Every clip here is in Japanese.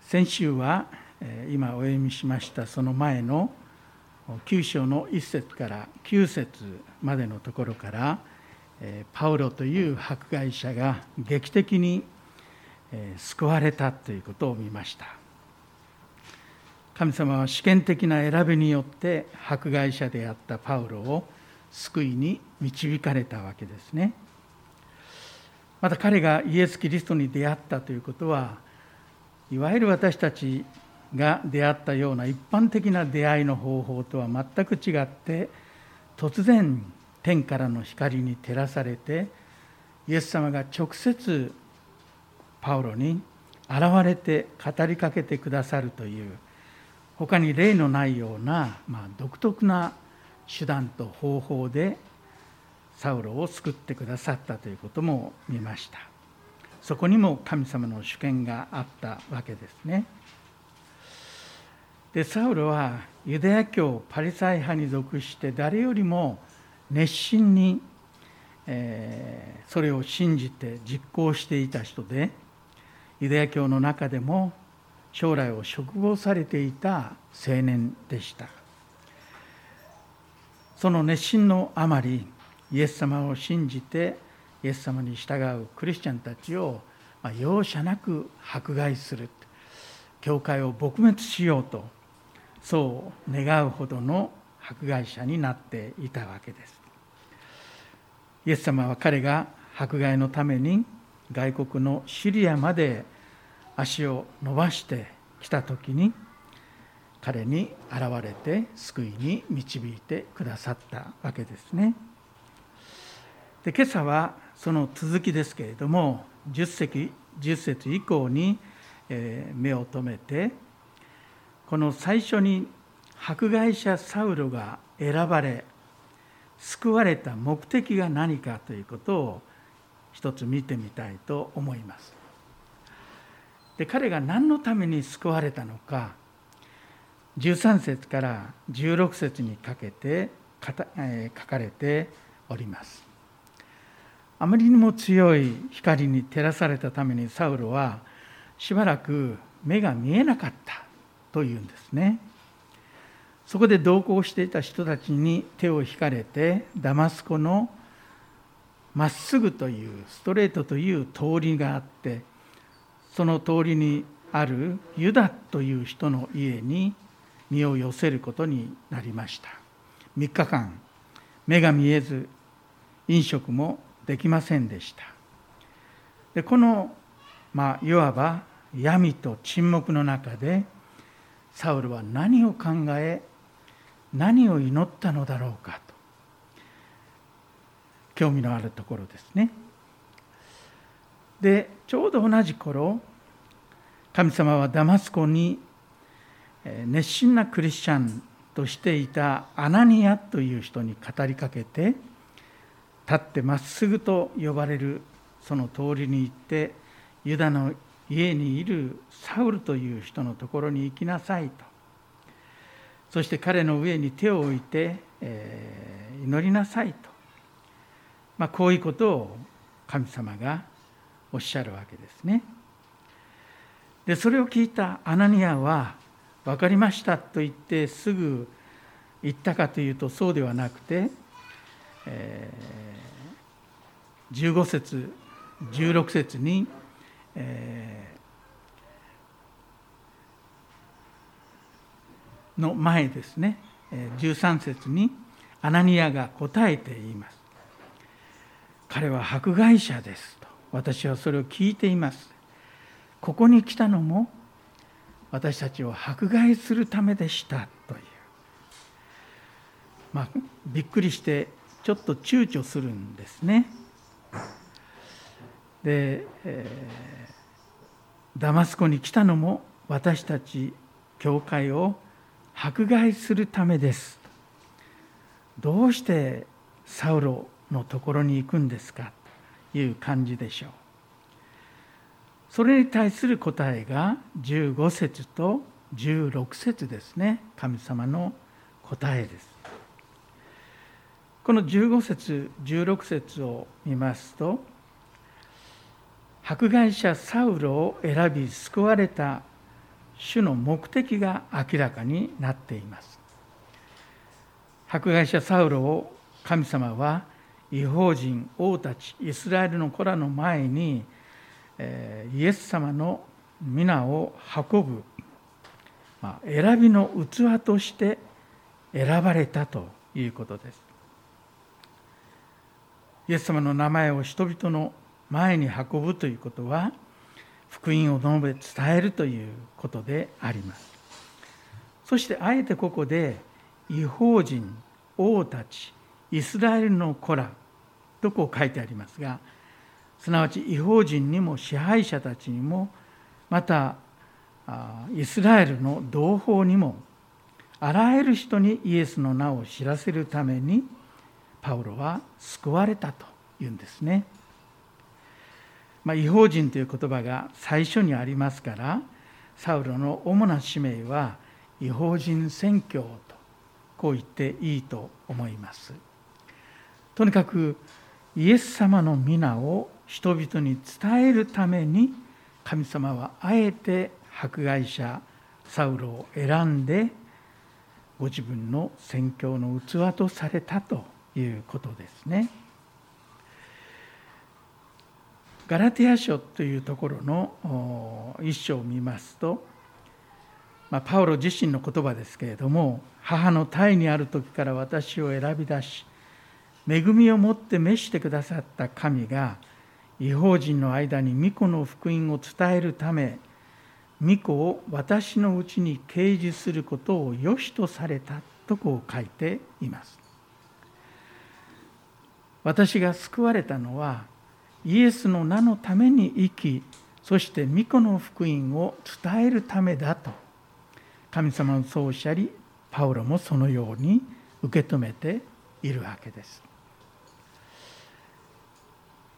先週は今お読みしましたその前の9章の1節から9節までのところから、パウロという迫害者が劇的に救われたということを見ました。神様は試験的な選びによって迫害者であったパウロを救いに導かれたわけですね。また彼がイエス・キリストに出会ったということは、いわゆる私たちが出会ったような一般的な出会いの方法とは全く違って、突然天からの光に照らされてイエス様が直接パウロに現れて語りかけてくださるという、他に例のないような、独特な手段と方法でサウロを救ってくださったということも見ました。そこにも神様の主権があったわけですね。で、サウロはユダヤ教パリサイ派に属して、誰よりも熱心にそれを信じて実行していた人で、ユダヤ教の中でも将来を嘱望されていた青年でした。その熱心のあまり、イエス様を信じてイエス様に従うクリスチャンたちを容赦なく迫害する、教会を撲滅しようと、そう願うほどの迫害者になっていたわけです。イエス様は彼が迫害のために外国のシリアまで足を伸ばしてきたときに、彼に現れて救いに導いてくださったわけですね。で、今朝はその続きですけれども、10節以降に目を留めて、この最初に迫害者サウロが選ばれ救われた目的が何かということを一つ見てみたいと思います。で、彼が何のために救われたのか、13節から16節にかけて書かれております。あまりにも強い光に照らされたために、サウロはしばらく目が見えなかったというんですね。そこで同行していた人たちに手を引かれて、ダマスコのまっすぐというストレートという通りがあって、その通りにあるユダという人の家に身を寄せることになりました。3日間目が見えず、飲食もできませんでした。で、このいわば闇と沈黙の中で、サウルは何を考え、何を祈ったのだろうかと、興味のあるところですね。で、ちょうど同じ頃、神様はダマスコに熱心なクリスチャンとしていたアナニアという人に語りかけて、立ってまっすぐと呼ばれるその通りに行って、ユダの家にいるサウルという人のところに行きなさいと、そして彼の上に手を置いて、祈りなさいと、こういうことを神様がおっしゃるわけですね。で、それを聞いたアナニアは、分かりましたと言ってすぐ行ったかというと、そうではなくて、15節16節に、の前ですね、13節にアナニアが答えて言います。彼は迫害者ですと、私はそれを聞いています。ここに来たのも私たちを迫害するためでしたという、びっくりしてちょっと躊躇するんですね。で、ダマスコに来たのも私たち教会を迫害するためです。どうしてサウロのところに行くんですかという感じでしょう。それに対する答えが15節と16節ですね。神様の答えです。この15節16節を見ますと、迫害者サウルを選び救われた主の目的が明らかになっています。迫害者サウルを神様は異邦人、王たち、イスラエルの子らの前にイエス様の皆を運ぶ選びの器として選ばれたということです。イエス様の名前を人々の前に運ぶということは、福音を述べ伝えるということであります。そしてあえてここで、異邦人、王たち、イスラエルの子らとこう書いてありますが、すなわち異邦人にも支配者たちにも、またイスラエルの同胞にも、あらゆる人にイエスの名を知らせるために、パウロは救われたというんですね。異邦人という言葉が最初にありますから、サウロの主な使命は異邦人宣教と、こう言っていいと思います。とにかくイエス様の皆を人々に伝えるために、神様はあえて迫害者サウロを選んで、ご自分の宣教の器とされたということですね。ガラティア書というところの一章を見ますと、パウロ自身の言葉ですけれども、母の胎にある時から私を選び出し、恵みをもって召してくださった神が、異邦人の間に御子の福音を伝えるため、御子を私のうちに掲示することを良しとされたとこう書いています。私が救われたのは、イエスの名のために生き、そして御子の福音を伝えるためだと、神様のそうおっしゃり、パウロもそのように受け止めているわけです。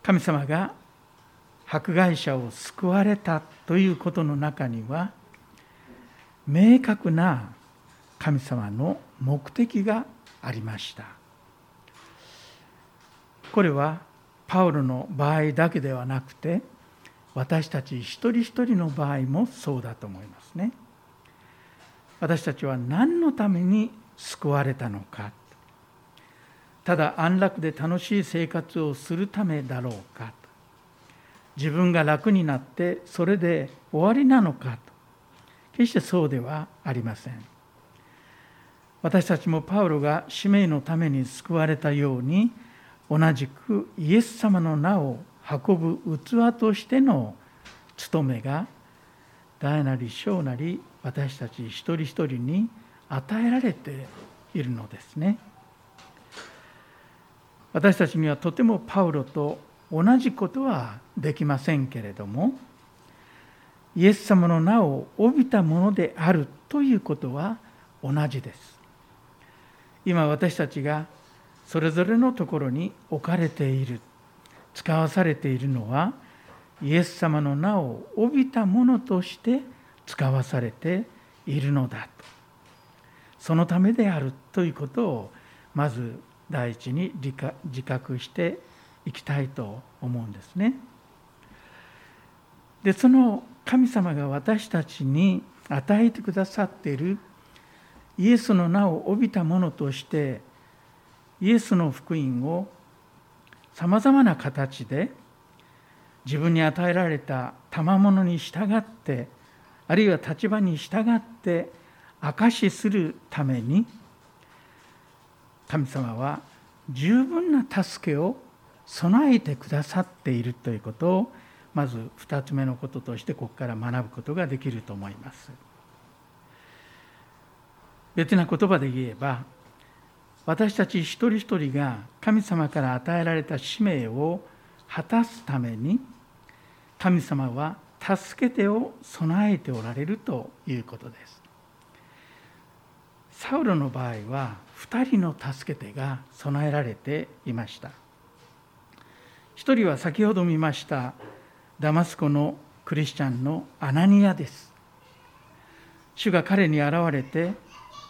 神様が迫害者を救われたということの中には、明確な神様の目的がありました。これはパウロの場合だけではなくて、私たち一人一人の場合もそうだと思いますね。私たちは何のために救われたのか、ただ安楽で楽しい生活をするためだろうか、自分が楽になってそれで終わりなのかと、決してそうではありません。私たちもパウロが使命のために救われたように、同じくイエス様の名を運ぶ器としての務めが、大なり小なり私たち一人一人に与えられているのですね。私たちにはとてもパウロと同じことはできませんけれども、イエス様の名を帯びたものであるということは同じです。今私たちがそれぞれのところに置かれている、使わされているのは、イエス様の名を帯びたものとして使わされているのだと、そのためであるということを、まず第一に自覚していきたいと思うんですね。で、その神様が私たちに与えてくださっているイエスの名を帯びたものとして、イエスの福音をさまざまな形で自分に与えられた賜物に従って、あるいは立場に従って証しするために、神様は十分な助けを備えてくださっているということを、まず2つ目のこととしてここから学ぶことができると思います。別な言葉で言えば、私たち一人一人が神様から与えられた使命を果たすために、神様は助け手を備えておられるということです。サウロの場合は2人の助け手が備えられていました。1人は先ほど見ましたダマスコのクリスチャンのアナニアです。主が彼に現れて、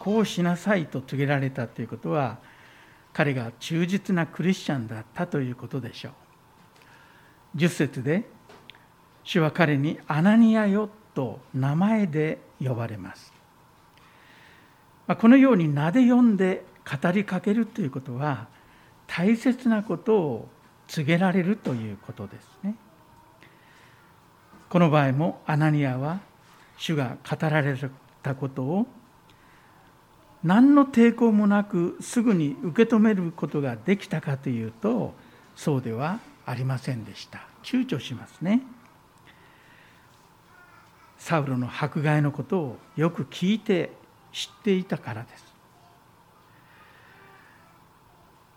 こうしなさいと告げられたということは、彼が忠実なクリスチャンだったということでしょう。10節で、主は彼にアナニアよと名前で呼ばれます。このように名で呼んで語りかけるということは、大切なことを告げられるということですね。この場合もアナニアは主が語られたことを何の抵抗もなくすぐに受け止めることができたかというと、そうではありませんでした。躊躇しますね。サウロの迫害のことをよく聞いて知っていたからです。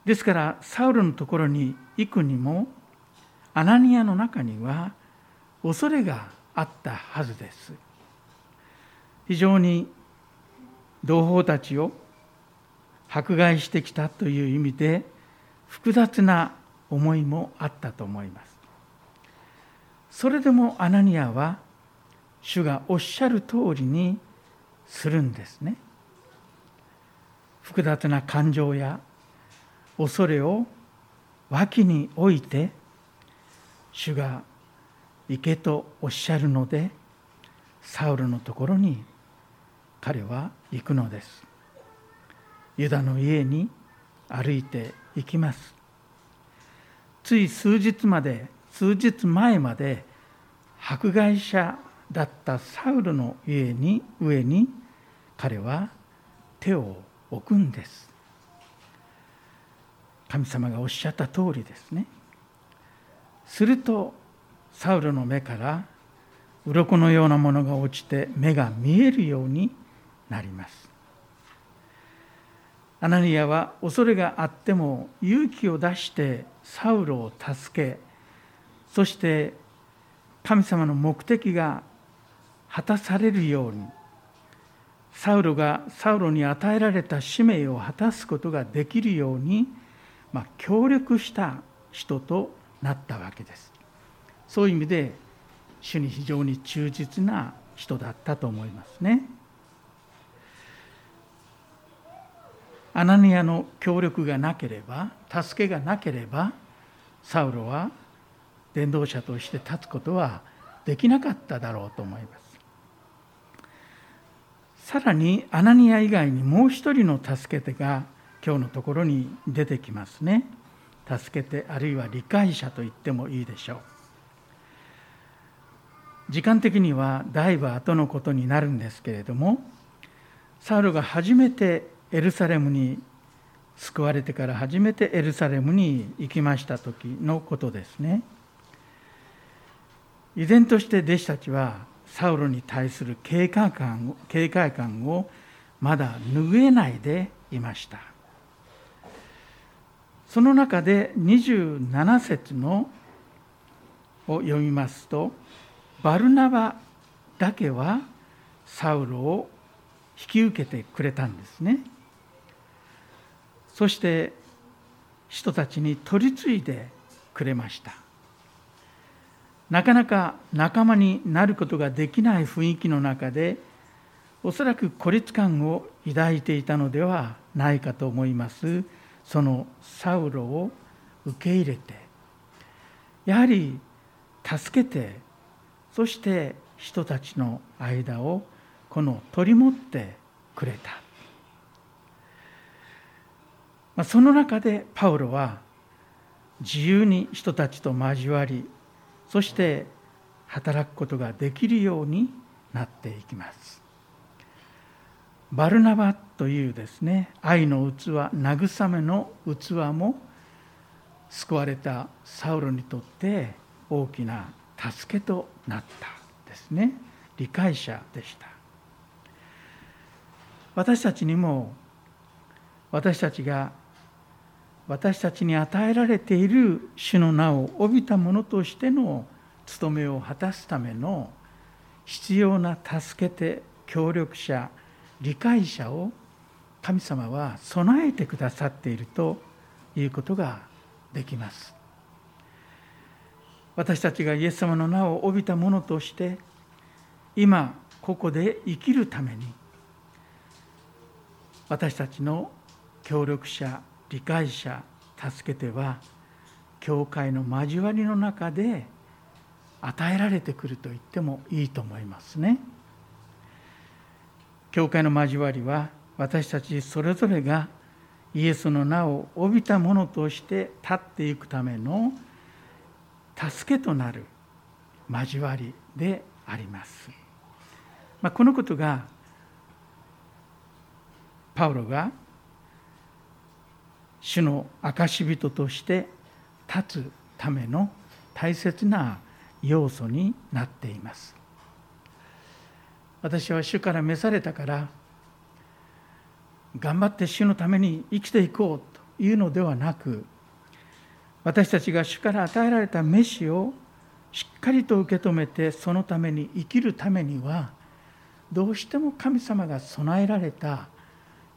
ですからサウルのところに行くにも、アナニアの中には恐れがあったはずです。非常に同胞たちを迫害してきたという意味で複雑な思いもあったと思います。それでもアナニアは主がおっしゃる通りにするんですね。複雑な感情や恐れを脇に置いて、主が行けとおっしゃるので、サウルのところに彼は行くのです。ユダの家に歩いて行きます。つい数日前まで迫害者だったサウルの家に上に彼は手を置くんです。神様がおっしゃった通りですね。するとサウルの目から鱗のようなものが落ちて目が見えるようになります。アナニアは恐れがあっても勇気を出してサウルを助け、そして神様の目的が果たされるように、サウロに与えられた使命を果たすことができるように協力した人となったわけです。そういう意味で主に非常に忠実な人だったと思いますね。アナニアの協力がなければ、助けがなければ、サウロは伝道者として立つことはできなかっただろうと思います。さらにアナニア以外にもう一人の助け手が今日のところに出てきますね。助けて、あるいは理解者と言ってもいいでしょう。時間的にはだいぶ後のことになるんですけれども、サウルが救われてから初めてエルサレムに行きました時のことですね。依然として弟子たちはサウロに対する警戒感をまだ拭えないでいました。その中で27節を読みますと、バルナバだけはサウロを引き受けてくれたんですね。そして人たちに取り継いでくれました。なかなか仲間になることができない雰囲気の中で、おそらく孤立感を抱いていたのではないかと思います。そのサウロを受け入れて、やはり助けて、そして人たちの間を取り持ってくれた。その中でパウロは自由に人たちと交わり、そして働くことができるようになっていきます。バルナバというですね、愛の器、慰めの器も救われたサウロにとって大きな助けとなったですね。理解者でした。私たちに与えられている主の名を帯びたものとしての務めを果たすための必要な助け手、協力者、理解者を神様は備えてくださっているということができます。私たちがイエス様の名を帯びたものとして、今ここで生きるために、私たちの協力者、理解者、助け手は教会の交わりの中で与えられてくると言ってもいいと思いますね。教会の交わりは、私たちそれぞれがイエスの名を帯びたものとして立っていくための助けとなる交わりであります。このことがパウロが主の証人として立つための大切な要素になっています。私は主から召されたから頑張って主のために生きていこうというのではなく、私たちが主から与えられた召しをしっかりと受け止めて、そのために生きるためには、どうしても神様が備えられた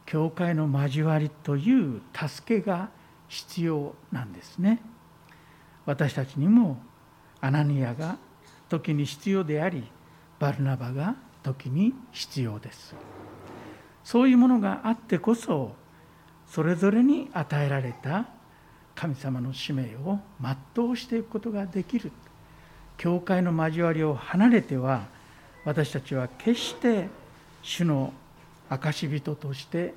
教会の交わりという助けが必要なんですね。私たちにもアナニアが時に必要であり、バルナバが時に必要です。そういうものがあってこそ、それぞれに与えられた神様の使命を全うしていくことができる。教会の交わりを離れては、私たちは決して主の証人として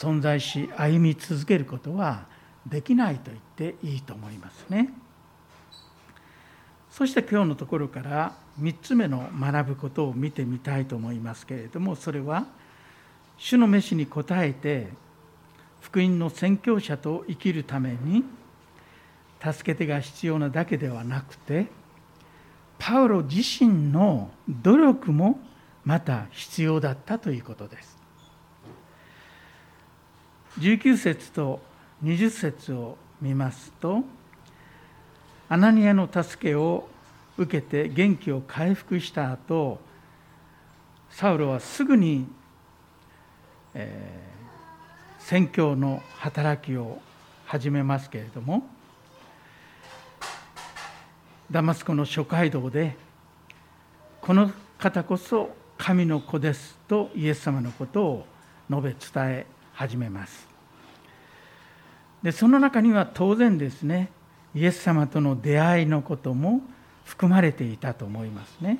存在し歩み続けることはできないと言っていいと思いますね。そして今日のところから3つ目の学ぶことを見てみたいと思いますけれども、それは主の召しに応えて福音の宣教者と生きるために助け手が必要なだけではなくて、パウロ自身の努力もまた必要だったということです。19節と20節を見ますと、アナニアの助けを受けて元気を回復した後、サウロはすぐに宣教の働きを始めますけれども、ダマスコの諸街道で、この方こそ神の子ですとイエス様のことを述べ伝え始めます。で、その中には当然ですね、イエス様との出会いのことも含まれていたと思いますね。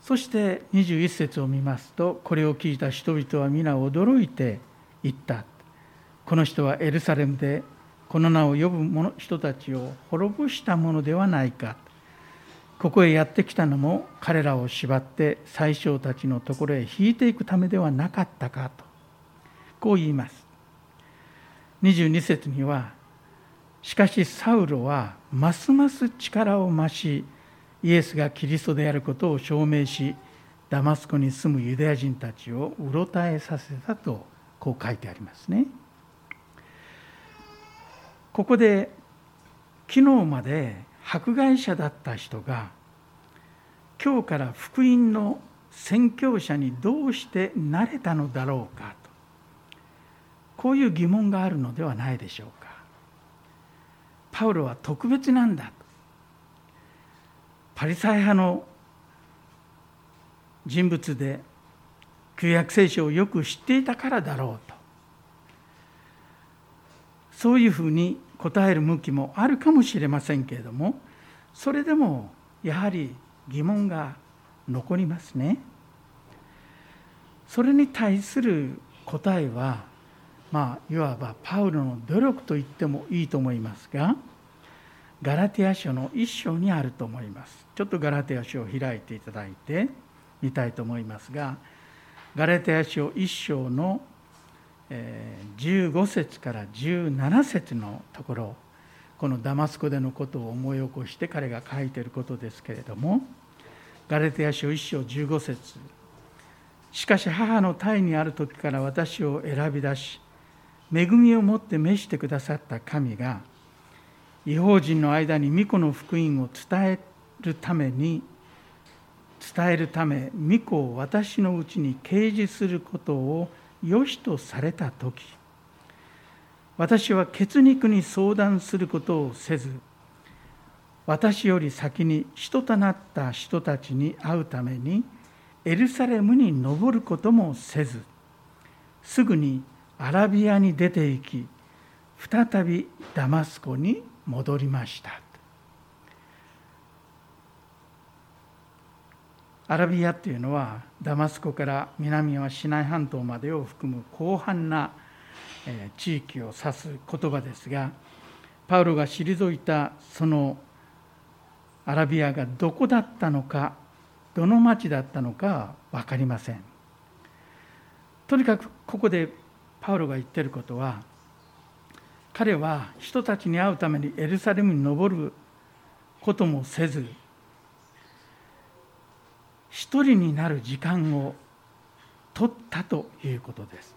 そして21節を見ますと、これを聞いた人々は皆驚いて言った。この人はエルサレムでこの名を呼ぶ人たちを滅ぼしたものではないか。ここへやってきたのも彼らを縛って宰相たちのところへ引いていくためではなかったかと、こう言います。22節には、しかしサウロはますます力を増し、イエスがキリストであることを証明し、ダマスコに住むユダヤ人たちをうろたえさせたと、こう書いてありますね。ここで、昨日まで迫害者だった人が、今日から福音の宣教者にどうしてなれたのだろうかと、こういう疑問があるのではないでしょうか。パウロは特別なんだ。パリサイ派の人物で、旧約聖書をよく知っていたからだろうと、そういうふうに答える向きもあるかもしれませんけれども、それでもやはり疑問が残りますね。それに対する答えは、いわばパウロの努力と言ってもいいと思いますが、ガラティア書の1章にあると思います。ちょっとガラティア書を開いていただいてみたいと思いますが、ガラティア書1章の15節から17節のところ、このダマスコでのことを思い起こして彼が書いていることですけれども、ガラティア書1章15節、しかし母の胎にある時から私を選び出し、恵みをもって召してくださった神が、異邦人の間に御子の福音を伝えるため御子を私のうちに掲示することを良しとされたとき、私は血肉に相談することをせず、私より先に人となった人たちに会うためにエルサレムに登ることもせず、すぐにアラビアに出て行き、再びダマスコに戻りました。アラビアというのはダマスコから南はシナイ半島までを含む広範な地域を指す言葉ですが、パウロが退いたそのアラビアがどこだったのか、どの町だったのか分かりません。とにかくここでパウロが言っていることは、彼は人たちに会うためにエルサレムに登ることもせず、一人になる時間を取ったということです。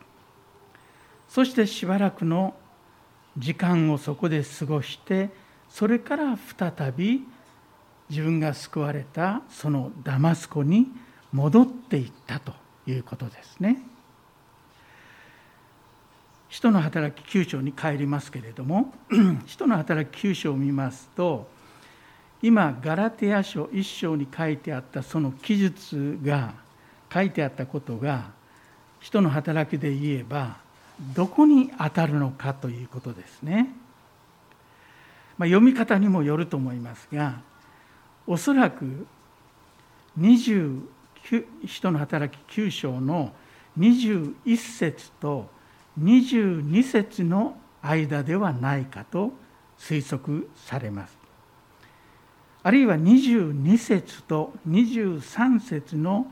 そしてしばらくの時間をそこで過ごして、それから再び自分が救われたそのダマスコに戻っていったということですね。使徒の働き9章に帰りますけれども、使徒の働き9章を見ますと、今ガラテヤ書1章に書いてあったその記述が書いてあったことが、使徒の働きで言えばどこに当たるのかということですね。読み方にもよると思いますが、おそらく使徒の働き9章の21節と22節の間ではないかと推測されます。あるいは22節と23節の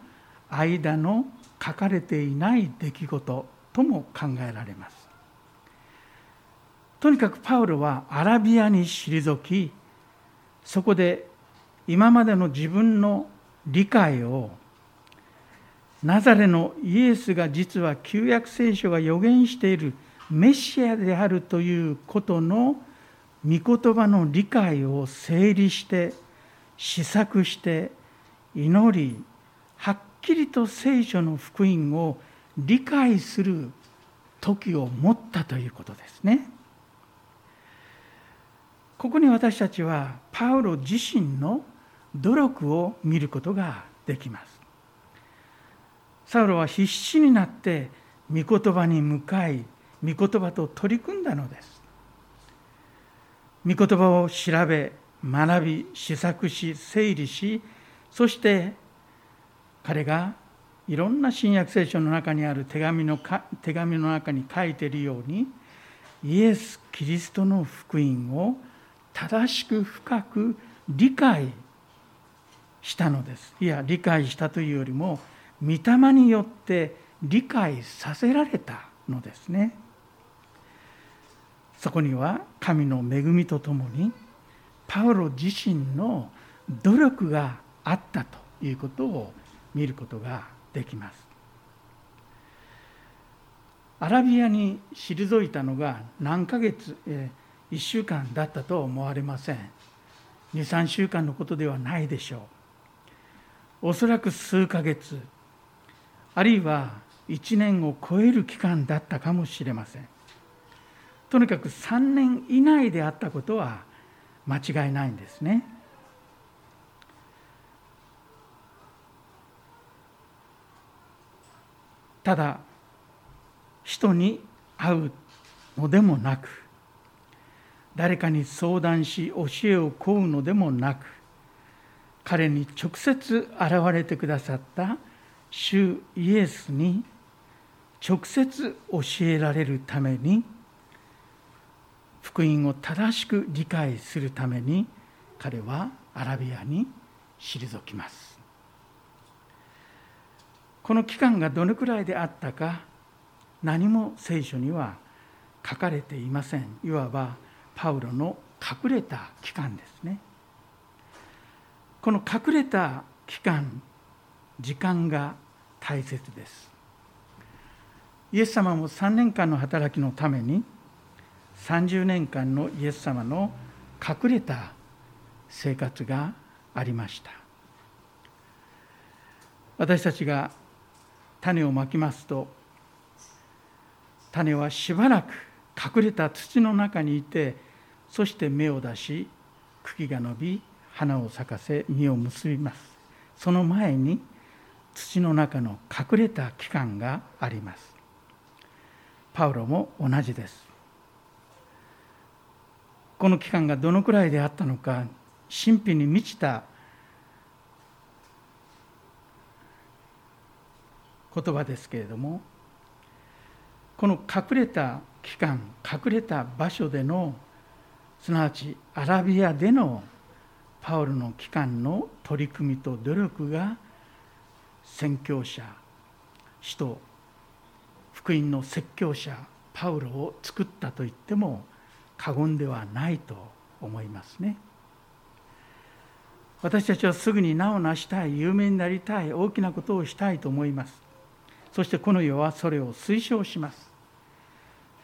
間の書かれていない出来事とも考えられます。とにかくパウロはアラビアに退き、そこで今までの自分の理解をナザレのイエスが実は旧約聖書が予言しているメシアであるということの御言葉の理解を整理して、思索して、祈り、はっきりと聖書の福音を理解する時を持ったということですね。ここに私たちはパウロ自身の努力を見ることができます。サウロは必死になって御言葉に向かい、御言葉と取り組んだのです。御言葉を調べ、学び、思索し、整理し、そして彼がいろんな新約聖書の中にある手紙の中に書いているように、イエス・キリストの福音を正しく深く理解したのです。いや、理解したというよりも、御霊によって理解させられたのですね。そこには神の恵みとともにパウロ自身の努力があったということを見ることができます。アラビアに退いたのが何ヶ月、1週間だったとは思われません。 2,3 週間のことではないでしょう。おそらく数ヶ月、あるいは1年を超える期間だったかもしれません。とにかく3年以内であったことは間違いないんですね。ただ、人に会うのでもなく、誰かに相談し教えを請うのでもなく、彼に直接現れてくださった主イエスに直接教えられるために、福音を正しく理解するために、彼はアラビアに退きます。この期間がどのくらいであったか、何も聖書には書かれていません。いわばパウロの隠れた期間ですね。この隠れた期間、時間が大切です。イエス様も3年間の働きのために、30年間のイエス様の隠れた生活がありました。私たちが種をまきますと、種はしばらく隠れた土の中にいて、そして芽を出し、茎が伸び、花を咲かせ、実を結びます。その前に土の中の隠れた期間があります。パウロも同じです。この期間がどのくらいであったのか、神秘に満ちた言葉ですけれども、この隠れた期間、隠れた場所での、すなわちアラビアでのパウロの期間の取り組みと努力が、宣教者、使徒、福音の説教者パウロを作ったと言っても過言ではないと思いますね。私たちはすぐに名を成したい、有名になりたい、大きなことをしたいと思います。そしてこの世はそれを推奨します。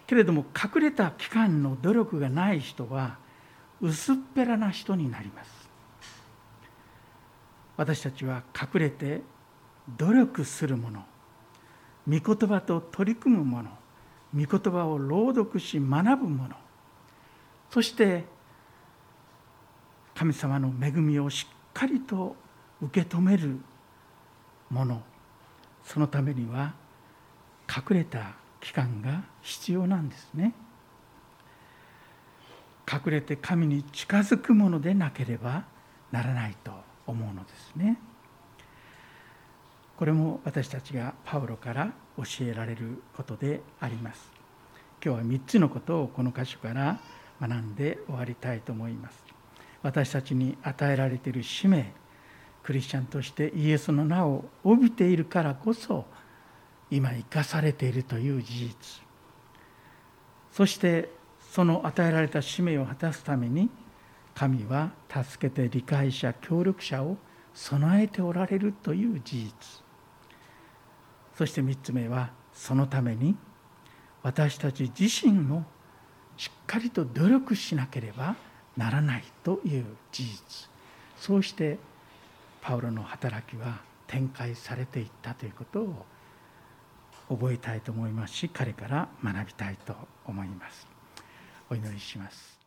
けれども隠れた期間の努力がない人は薄っぺらな人になります。私たちは隠れて努力するもの、御言葉と取り組むもの、御言葉を朗読し学ぶもの、そして神様の恵みをしっかりと受け止めるもの、そのためには隠れた期間が必要なんですね。隠れて神に近づくものでなければならないと思うのですね。これも私たちがパウロから教えられることであります。今日は3つのことをこの箇所から学んで終わりたいと思います。私たちに与えられている使命、クリスチャンとしてイエスの名を帯びているからこそ、今生かされているという事実。そしてその与えられた使命を果たすために、神は助けて理解者、協力者を備えておられるという事実。そして3つ目は、そのために私たち自身もしっかりと努力しなければならないという事実。そうしてパウロの働きは展開されていったということを覚えたいと思いますし、彼から学びたいと思います。お祈りします。